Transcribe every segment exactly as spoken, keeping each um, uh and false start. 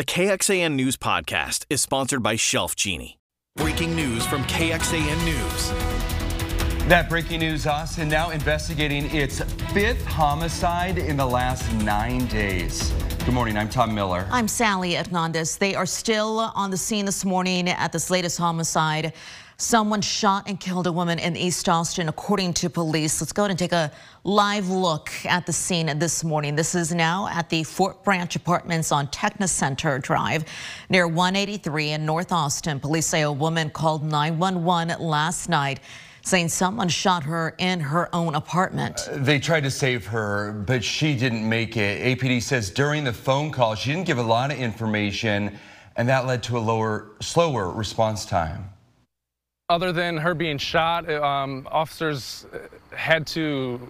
The K X A N News Podcast is sponsored by Shelf Genie. Breaking news from K X A N News. That breaking news, Austin now investigating its fifth homicide in the last nine days. Good morning, I'm Tom Miller. I'm Sally Hernandez. They are still on the scene this morning at this latest homicide. Someone shot and killed a woman in East Austin, according to police. Let's go ahead and take a live look at the scene this morning. This is now at the Fort Branch Apartments on Technicenter Drive near one eighty-three in North Austin. Police say a woman called nine one one last night, saying someone shot her in her own apartment. Uh, they tried to save her, but she didn't make it. A P D says during the phone call, she didn't give a lot of information, and that led to a lower, slower response time. Other than her being shot, um, officers had to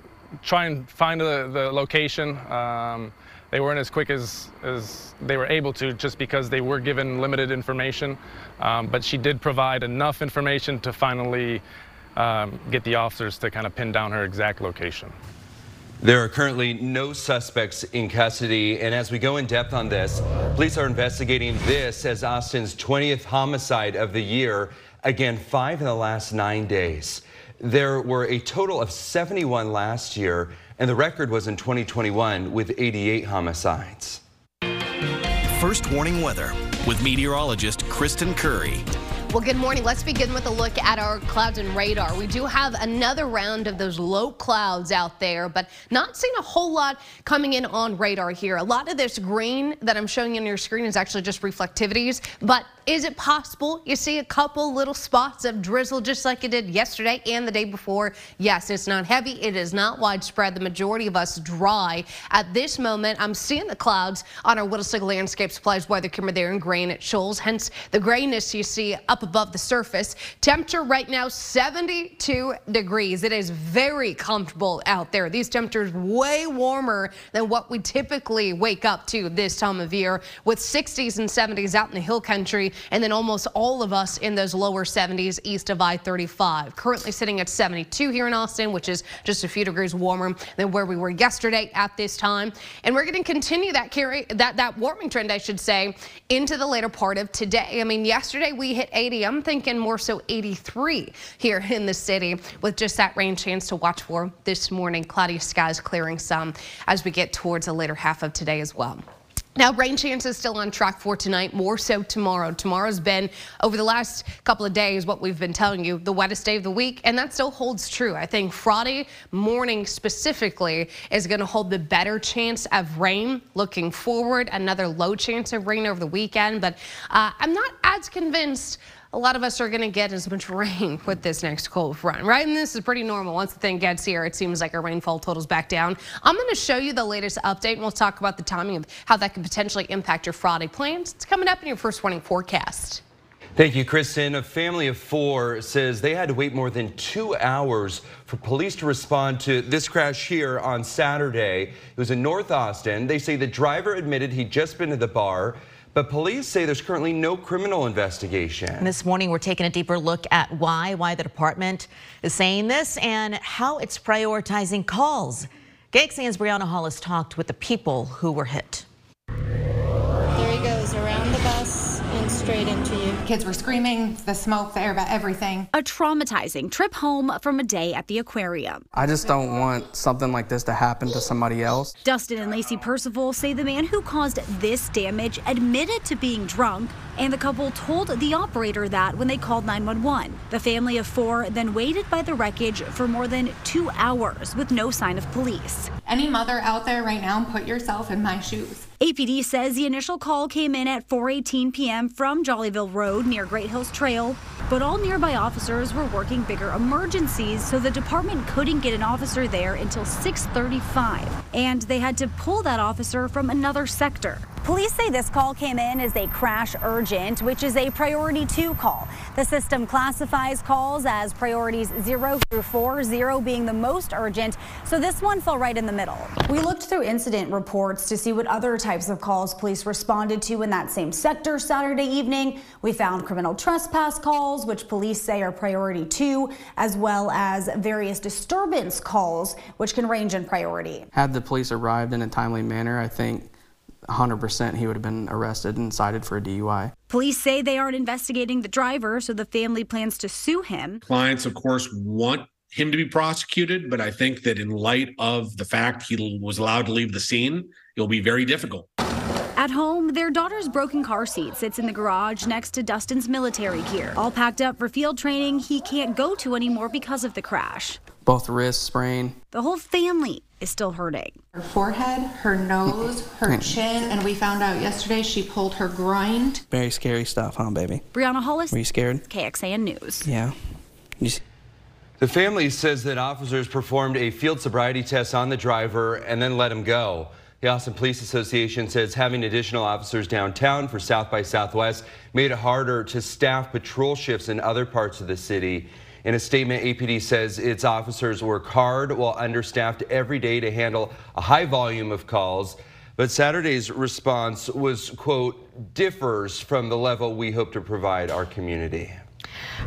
try and find the, the location. Um, they weren't as quick as, as they were able to just because they were given limited information. Um, but she did provide enough information to finally um, get the officers to kind of pin down her exact location. There are currently no suspects in custody. And as we go in depth on this, police are investigating this as Austin's twentieth homicide of the year. Again, five in the last nine days. There were a total of seventy-one last year, and the record was in twenty twenty-one with eighty-eight homicides. First Warning Weather with meteorologist Kristen Curry. Well, good morning. Let's begin with a look at our clouds and radar. We do have another round of those low clouds out there, but not seeing a whole lot coming in on radar here. A lot of this green that I'm showing you on your screen is actually just reflectivities, but is it possible you see a couple little spots of drizzle just like it did yesterday and the day before? Yes, it's not heavy. It is not widespread. The majority of us dry. At this moment, I'm seeing the clouds on our Whittlesey Landscape Supplies weather camera there in green at Shoals, hence the grayness you see up above the surface. Temperature right now seventy-two degrees. It is very comfortable out there. These temperatures way warmer than what we typically wake up to this time of year, with sixties and seventies out in the hill country, and then almost all of us in those lower seventies east of I thirty-five. Currently sitting at seventy-two here in Austin, which is just a few degrees warmer than where we were yesterday at this time. And we're going to continue that carry that that warming trend, I should say, into the later part of today. I mean, yesterday we hit eighty. I'm thinking more so eighty-three here in the city, with just that rain chance to watch for this morning. Cloudy skies clearing some as we get towards the later half of today as well. Now, rain chances still on track for tonight, more so tomorrow. Tomorrow's been, over the last couple of days, what we've been telling you, the wettest day of the week, and that still holds true. I think Friday morning specifically is going to hold the better chance of rain looking forward, another low chance of rain over the weekend, but uh, I'm not as convinced a lot of us are going to get as much rain with this next cold front, right? And this is pretty normal. Once the thing gets here, it seems like our rainfall totals back down. I'm going to show you the latest update, and we'll talk about the timing of how that could potentially impact your Friday plans. It's coming up in your First Warning forecast. Thank you, Kristen. A family of four says they had to wait more than two hours for police to respond to this crash here on Saturday. It was in North Austin. They say the driver admitted he'd just been to the bar, but police say there's currently no criminal investigation. And this morning, we're taking a deeper look at why, why the department is saying this and how it's prioritizing calls. K X A N's Brianna Hall has talked with the people who were hit. There he goes, around the bus and straight into you. Kids were screaming, the smoke, the air, about everything. A traumatizing trip home from a day at the aquarium. I just don't want something like this to happen to somebody else. Dustin and Lacey Percival say the man who caused this damage admitted to being drunk, and the couple told the operator that when they called nine one one. The family of four then waited by the wreckage for more than two hours with no sign of police. Any mother out there right now, put yourself in my shoes. A P D says the initial call came in at four eighteen p m from Jollyville Road near Great Hills Trail, but all nearby officers were working bigger emergencies, so the department couldn't get an officer there until six thirty-five, and they had to pull that officer from another sector. Police say this call came in as a crash urgent, which is a priority two call. The system classifies calls as priorities zero through four, zero being the most urgent, so this one fell right in the middle. We looked through incident reports to see what other types of calls police responded to in that same sector Saturday evening. We found criminal trespass calls, which police say are priority two, as well as various disturbance calls, which can range in priority. Had the police arrived in a timely manner, I think one hundred percent he would have been arrested and cited for a D U I. Police say they aren't investigating the driver, so the family plans to sue him. Clients, of course, want him to be prosecuted, but I think that in light of the fact he was allowed to leave the scene, it'll be very difficult. At home, their daughter's broken car seat sits in the garage next to Dustin's military gear. All packed up for field training he can't go to anymore because of the crash. Both wrists sprained. The whole family is still hurting. Her forehead, her nose, her chin, and we found out yesterday she pulled her groin. Very scary stuff, huh, baby? Brianna Hall. Were you scared? K X A N News. Yeah. The family says that officers performed a field sobriety test on the driver and then let him go. The Austin Police Association says having additional officers downtown for South by Southwest made it harder to staff patrol shifts in other parts of the city. In a statement, A P D says its officers work hard while understaffed every day to handle a high volume of calls. But Saturday's response was, quote, differs from the level we hope to provide our community.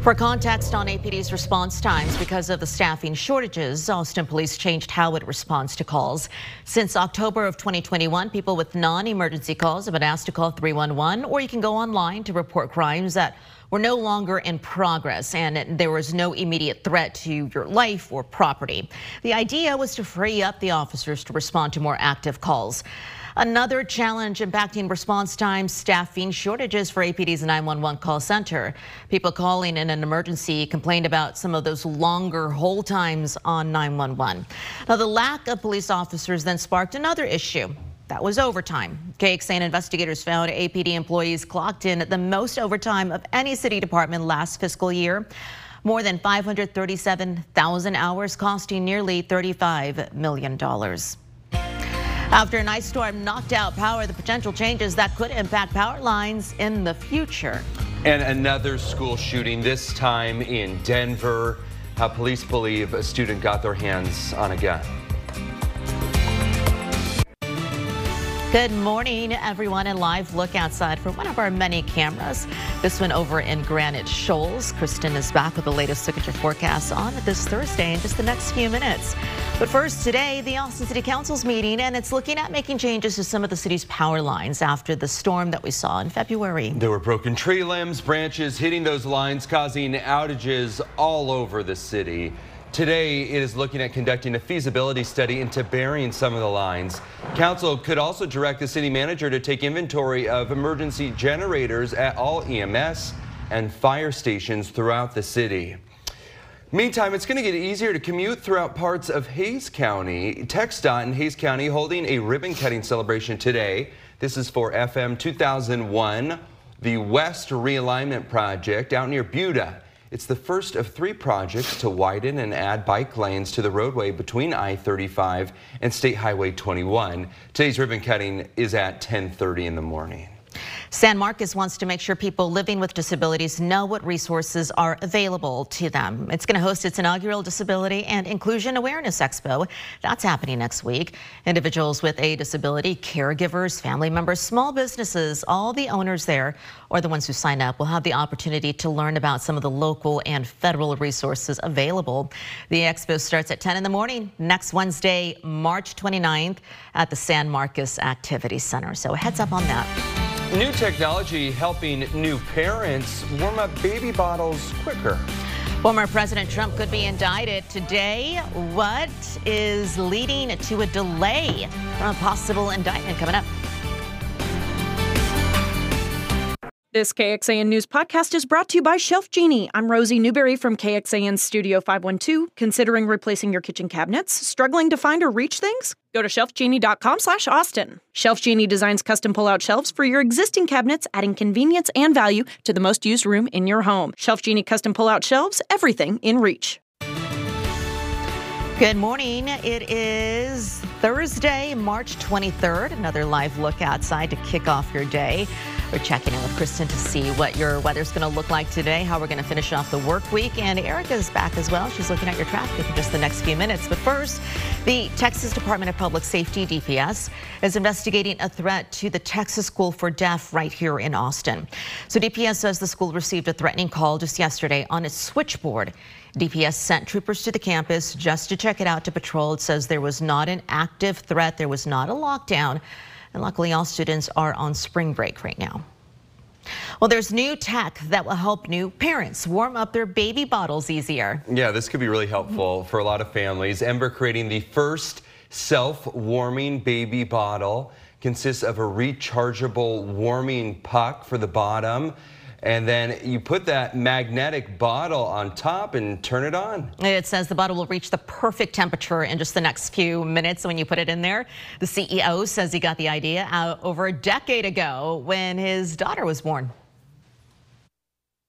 For context on A P D's response times, because of the staffing shortages, Austin Police changed how it responds to calls. Since October of twenty twenty-one, people with non-emergency calls have been asked to call three one one, or you can go online to report crimes that were no longer in progress and there was no immediate threat to your life or property. The idea was to free up the officers to respond to more active calls. Another challenge impacting response time, staffing shortages for A P D's nine one one call center. People calling in an emergency complained about some of those longer hold times on nine one one. Now, the lack of police officers then sparked another issue. That was overtime. K X A N investigators found A P D employees clocked in at the most overtime of any city department last fiscal year. More than five hundred thirty-seven thousand hours, costing nearly thirty-five million dollars. After an ice storm knocked out power, the potential changes that could impact power lines in the future. And another school shooting, this time in Denver. How police believe a student got their hands on a gun. Good morning, everyone. A live look outside for one of our many cameras. This one over in Granite Shoals. Kristen is back with the latest look at your forecast on this Thursday in just the next few minutes. But first today, the Austin City Council's meeting, and it's looking at making changes to some of the city's power lines after the storm that we saw in February. There were broken tree limbs, branches hitting those lines, causing outages all over the city. Today, it is looking at conducting a feasibility study into burying some of the lines. Council could also direct the city manager to take inventory of emergency generators at all E M S and fire stations throughout the city. Meantime, it's going to get easier to commute throughout parts of Hays County. TxDOT in Hays County holding a ribbon-cutting celebration today. This is for F M two thousand one, the West Realignment Project out near Buda. It's the first of three projects to widen and add bike lanes to the roadway between I thirty-five and State Highway twenty-one. Today's ribbon cutting is at ten thirty in the morning. San Marcos wants to make sure people living with disabilities know what resources are available to them. It's going to host its inaugural Disability and Inclusion Awareness Expo. That's happening next week. Individuals with a disability, caregivers, family members, small businesses, all the owners there or the ones who sign up will have the opportunity to learn about some of the local and federal resources available. The expo starts at ten in the morning next Wednesday, March twenty-ninth at the San Marcos Activity Center. So a heads up on that. New technology helping new parents warm up baby bottles quicker. Former President Trump could be indicted today. What is leading to a delay from a possible indictment coming up? This K X A N News podcast is brought to you by Shelf Genie. I'm Rosie Newberry from K X A N Studio five one two. Considering replacing your kitchen cabinets? Struggling to find or reach things? Go to shelf genie dot com slash Austin. Shelf Genie designs custom pull-out shelves for your existing cabinets, adding convenience and value to the most used room in your home. Shelf Genie custom pull-out shelves, everything in reach. Good morning. It is Thursday, March twenty-third. Another live look outside to kick off your day. We're checking in with Kristen to see what your weather's going to look like today, how we're going to finish off the work week. And Erica's back as well. She's looking at your traffic in just the next few minutes. But first, the Texas Department of Public Safety, D P S, is investigating a threat to the Texas School for Deaf right here in Austin. So D P S says the school received a threatening call just yesterday on its switchboard. D P S sent troopers to the campus just to check it out to patrol. It says there was not an active threat. There was not a lockdown. And luckily, all students are on spring break right now. Well, there's new tech that will help new parents warm up their baby bottles easier. Yeah, this could be really helpful for a lot of families. Ember creating the first self-warming baby bottle. Consists of a rechargeable warming puck for the bottom. And then you put that magnetic bottle on top and turn it on. It says the bottle will reach the perfect temperature in just the next few minutes when you put it in there. The C E O says he got the idea out over a decade ago when his daughter was born.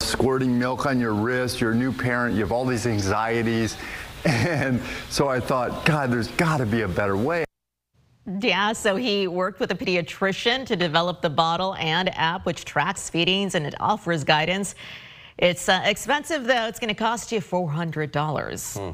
Squirting milk on your wrist, you're a new parent, you have all these anxieties. And so I thought, God, there's gotta be a better way. Yeah, so he worked with a pediatrician to develop the bottle and app, which tracks feedings and it offers guidance. It's uh, expensive, though. It's going to cost you four hundred dollars. Hmm.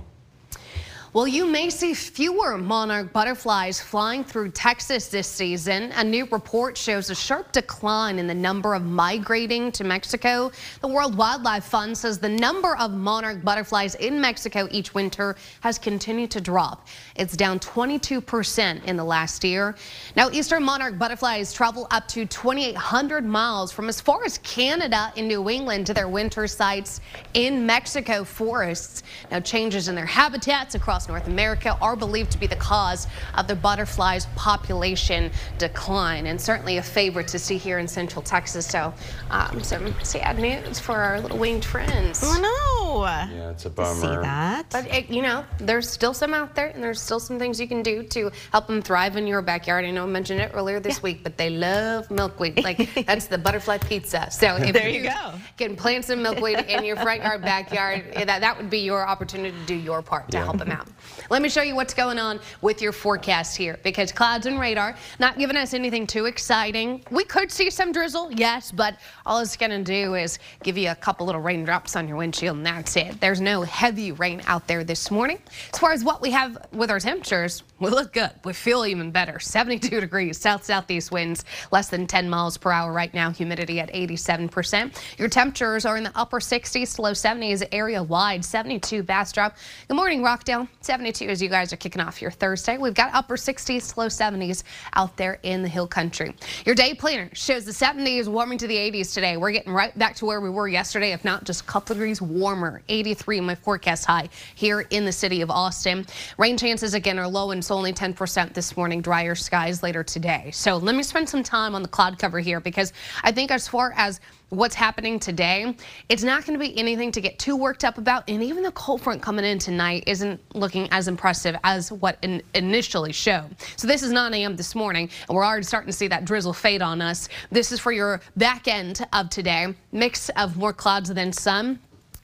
Well, you may see fewer monarch butterflies flying through Texas this season. A new report shows a sharp decline in the number of migrating to Mexico. The World Wildlife Fund says the number of monarch butterflies in Mexico each winter has continued to drop. It's down twenty-two percent in the last year. Now, eastern monarch butterflies travel up to twenty-eight hundred miles from as far as Canada and New England to their winter sites in Mexico forests. Now, changes in their habitats across North America are believed to be the cause of the butterfly's population decline, and certainly a favorite to see here in Central Texas. So um, some sad news for our little winged friends. Oh no! Yeah, it's a bummer. See that? But it, you know, there's still some out there, and there's still some things you can do to help them thrive in your backyard. I know I mentioned it earlier this yeah. week, but they love milkweed. Like that's the butterfly pizza. So if there you, you go. Can plant some milkweed in your front yard, backyard. That that would be your opportunity to do your part to yeah. help them out. Let me show you what's going on with your forecast here, because clouds and radar not giving us anything too exciting. We could see some drizzle, yes, but all it's going to do is give you a couple little raindrops on your windshield, and that's it. There's no heavy rain out there this morning. As far as what we have with our temperatures, we look good. We feel even better. seventy-two degrees, south-southeast winds, less than ten miles per hour right now, humidity at eighty-seven percent. Your temperatures are in the upper sixties to low seventies area-wide, seventy-two Bastrop. Good morning, Rockdale. seventy-two as you guys are kicking off your Thursday. We've got upper sixties, low seventies out there in the hill country. Your day planner shows the seventies warming to the eighties today. We're getting right back to where we were yesterday, if not just a couple degrees warmer. eighty-three my forecast high here in the city of Austin. Rain chances again are low and it's only ten percent this morning. Drier skies later today. So let me spend some time on the cloud cover here, because I think as far as what's happening today, it's not going to be anything to get too worked up about, and even the cold front coming in tonight isn't looking as impressive as what in initially showed. So this is nine A M this morning, and we're already starting to see that drizzle fade on us. This is for your back end of today. Mix of more clouds than sun.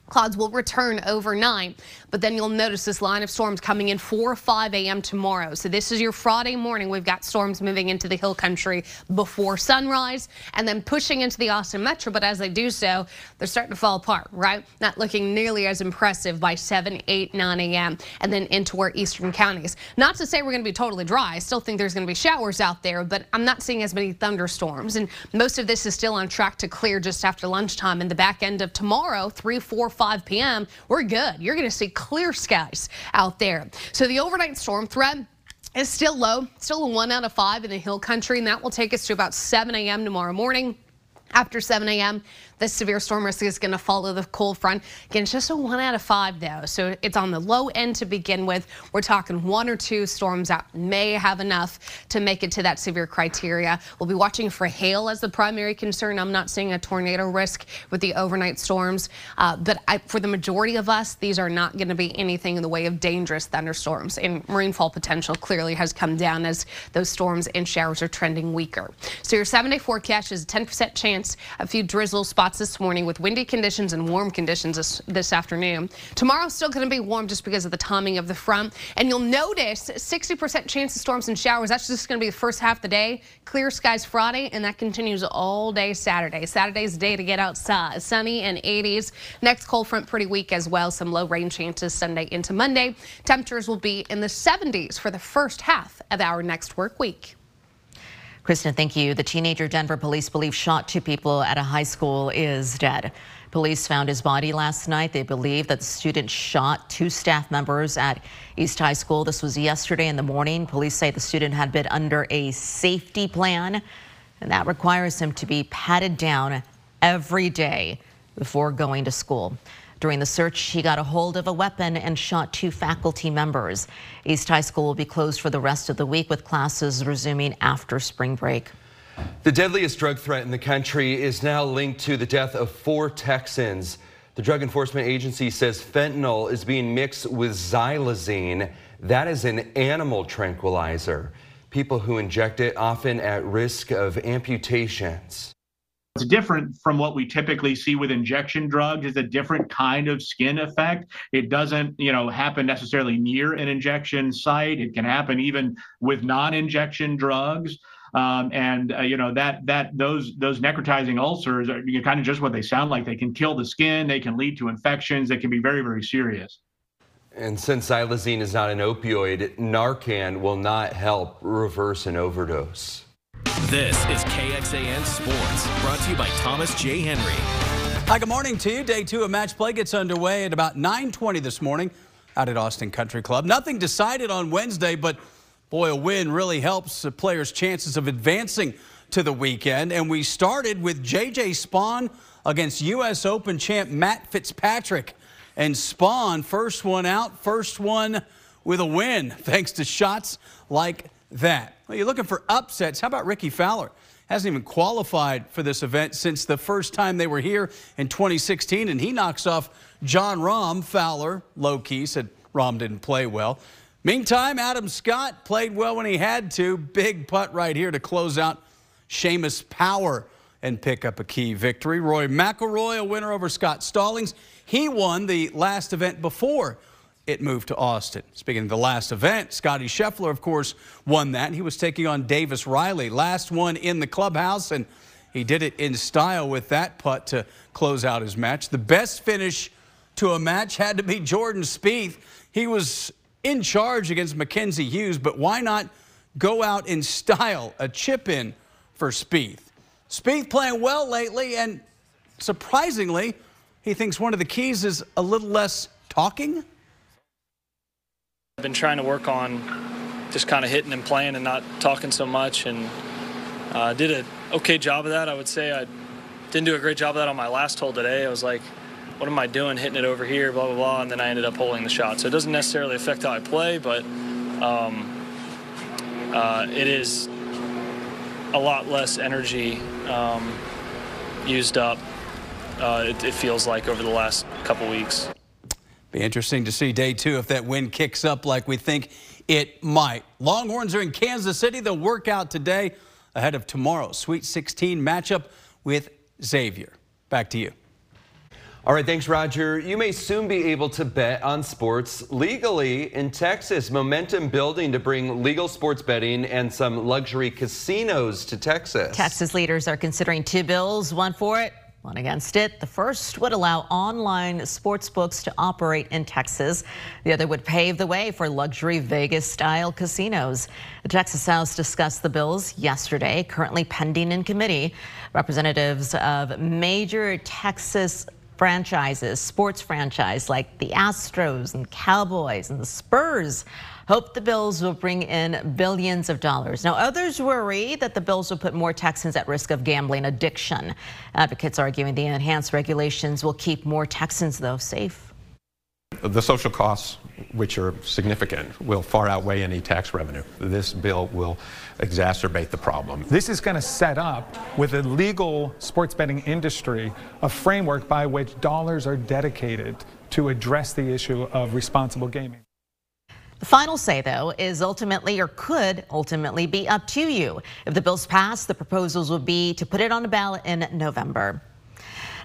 Clouds will return overnight, but then you'll notice this line of storms coming in four or five A M tomorrow. So this is your Friday morning. We've got storms moving into the hill country before sunrise and then pushing into the Austin metro. But as they do so, they're starting to fall apart, right? Not looking nearly as impressive by seven, eight, nine A M and then into our eastern counties. Not to say we're going to be totally dry. I still think there's going to be showers out there, but I'm not seeing as many thunderstorms. And most of this is still on track to clear just after lunchtime. And the back end of tomorrow, three, four, five P M we're good. You're going to see clear skies out there. So the overnight storm threat is still low, still a one out of five in the hill country, and that will take us to about seven A M tomorrow morning. After seven A M, the severe storm risk is going to follow the cold front. Again, it's just a one out of five, though, so it's on the low end to begin with. We're talking one or two storms that may have enough to make it to that severe criteria. We'll be watching for hail as the primary concern. I'm not seeing a tornado risk with the overnight storms, uh, but I, for the majority of us, these are not going to be anything in the way of dangerous thunderstorms. And rainfall potential clearly has come down as those storms and showers are trending weaker. So your seven-day forecast is a ten percent chance. A few drizzle spots this morning with windy conditions and warm conditions this, this afternoon. Tomorrow's still going to be warm just because of the timing of the front. And you'll notice sixty percent chance of storms and showers. That's just going to be the first half of the day. Clear skies Friday, and that continues all day Saturday. Saturday's the day to get outside. Sunny and eighties. Next cold front pretty weak as well. Some low rain chances Sunday into Monday. Temperatures will be in the seventies for the first half of our next work week. Kristen, thank you. The teenager Denver police believe shot two people at a high school is dead. Police found his body last night. They believe that the student shot two staff members at East High School. This was yesterday in the morning. Police say the student had been under a safety plan, and that requires him to be patted down every day before going to school. During the search, he got a hold of a weapon and shot two faculty members. East High School will be closed for the rest of the week, with classes resuming after spring break. The deadliest drug threat in the country is now linked to the death of four Texans. The Drug Enforcement Agency says fentanyl is being mixed with xylazine. That is an animal tranquilizer. People who inject it often at risk of amputations. It's different from what we typically see with injection drugs. It's a different kind of skin effect. It doesn't, you know, happen necessarily near an injection site. It can happen even with non-injection drugs. Um, and uh, you know that that those those necrotizing ulcers are you know, kind of just what they sound like. They can kill the skin. They can lead to infections. They can be very, very serious. And since xylazine is not an opioid, Narcan will not help reverse an overdose. This is K X A N Sports, brought to you by Thomas J. Henry. Hi, good morning to you. Day two of match play gets underway at about nine twenty this morning out at Austin Country Club. Nothing decided on Wednesday, but boy, a win really helps the players' chances of advancing to the weekend. And we started with J J Spahn against U S Open champ Matt Fitzpatrick. And Spahn, first one out, first one with a win, thanks to shots like that. Well, you're looking for upsets. How about Ricky Fowler? Hasn't even qualified for this event since the first time they were here in twenty sixteen. And he knocks off John Rahm. Fowler, low-key, said Rahm didn't play well. Meantime, Adam Scott played well when he had to. Big putt right here to close out Seamus Power and pick up a key victory. Roy McIlroy, a winner over Scott Stallings. He won the last event before it moved to Austin. Speaking of the last event, Scotty Scheffler, of course, won that. He was taking on Davis Riley. Last one in the clubhouse, and he did it in style with that putt to close out his match. The best finish to a match had to be Jordan Spieth. He was in charge against Mackenzie Hughes, but why not go out in style? A chip in for Spieth. Spieth playing well lately, and surprisingly, he thinks one of the keys is a little less talking. I've been trying to work on just kind of hitting and playing and not talking so much, and uh, did an okay job of that. I would say I didn't do a great job of that on my last hole today. I was like, what am I doing hitting it over here, blah, blah, blah, and then I ended up holding the shot. So it doesn't necessarily affect how I play, but um, uh, it is a lot less energy um, used up, uh, it, it feels like, over the last couple weeks. Be interesting to see day two if that wind kicks up like we think it might. Longhorns are in Kansas City. They'll work out today ahead of tomorrow's Sweet sixteen matchup with Xavier. Back to you. All right, thanks, Roger. You may soon be able to bet on sports legally in Texas. Momentum building to bring legal sports betting and some luxury casinos to Texas. Texas leaders are considering two bills, one for it, one against it. The first would allow online sports books to operate in Texas. The other would pave the way for luxury Vegas-style casinos. The Texas House discussed the bills yesterday, currently pending in committee. Representatives of major Texas franchises, sports franchise like the Astros and Cowboys and the Spurs, hope the bills will bring in billions of dollars. Now, others worry that the bills will put more Texans at risk of gambling addiction. Advocates arguing the enhanced regulations will keep more Texans, though, safe. The social costs, which are significant, will far outweigh any tax revenue. This bill will exacerbate the problem. This is going to set up, with a legal sports betting industry, a framework by which dollars are dedicated to address the issue of responsible gaming. The final say, though, is ultimately, or could ultimately, be up to you. If the bills pass, the proposals would be to put it on a ballot in November.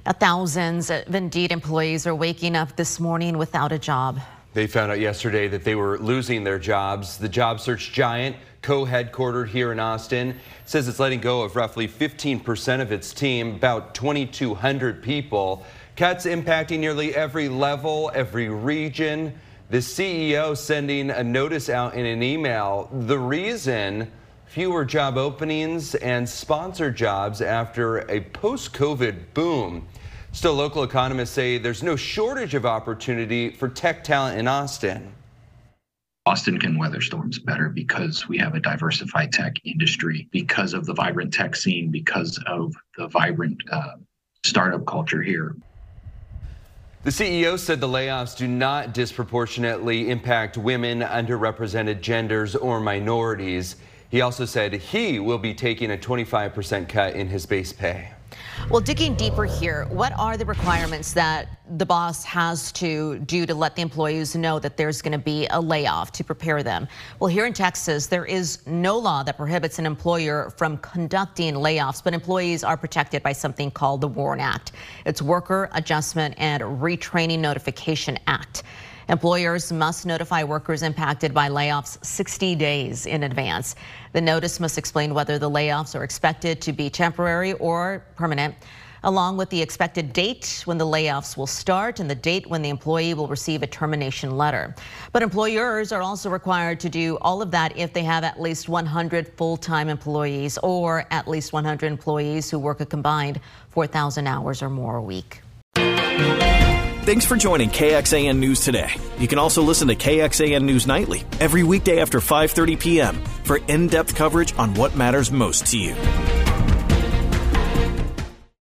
Now, thousands of Indeed employees are waking up this morning without a job. They found out yesterday that they were losing their jobs. The job search giant, co-headquartered here in Austin, says it's letting go of roughly fifteen percent of its team, about twenty-two hundred people. Cuts impacting nearly every level, every region. The C E O sending a notice out in an email. The reason, fewer job openings and sponsor jobs after a post-COVID boom. Still, local economists say there's no shortage of opportunity for tech talent in Austin. Austin can weather storms better because we have a diversified tech industry, because of the vibrant tech scene, because of the vibrant uh, startup culture here. The C E O said the layoffs do not disproportionately impact women, underrepresented genders, or minorities. He also said he will be taking a twenty-five percent cut in his base pay. Well, digging deeper here, what are the requirements that the boss has to do to let the employees know that there's going to be a layoff to prepare them? Well, here in Texas, there is no law that prohibits an employer from conducting layoffs, but employees are protected by something called the WARN Act. It's Worker Adjustment and Retraining Notification Act. Employers must notify workers impacted by layoffs sixty days in advance. The notice must explain whether the layoffs are expected to be temporary or permanent, along with the expected date when the layoffs will start and the date when the employee will receive a termination letter. But employers are also required to do all of that if they have at least one hundred full-time employees or at least one hundred employees who work a combined four thousand hours or more a week. Thanks for joining K X A N News today. You can also listen to K X A N News Nightly every weekday after five thirty p m for in-depth coverage on what matters most to you.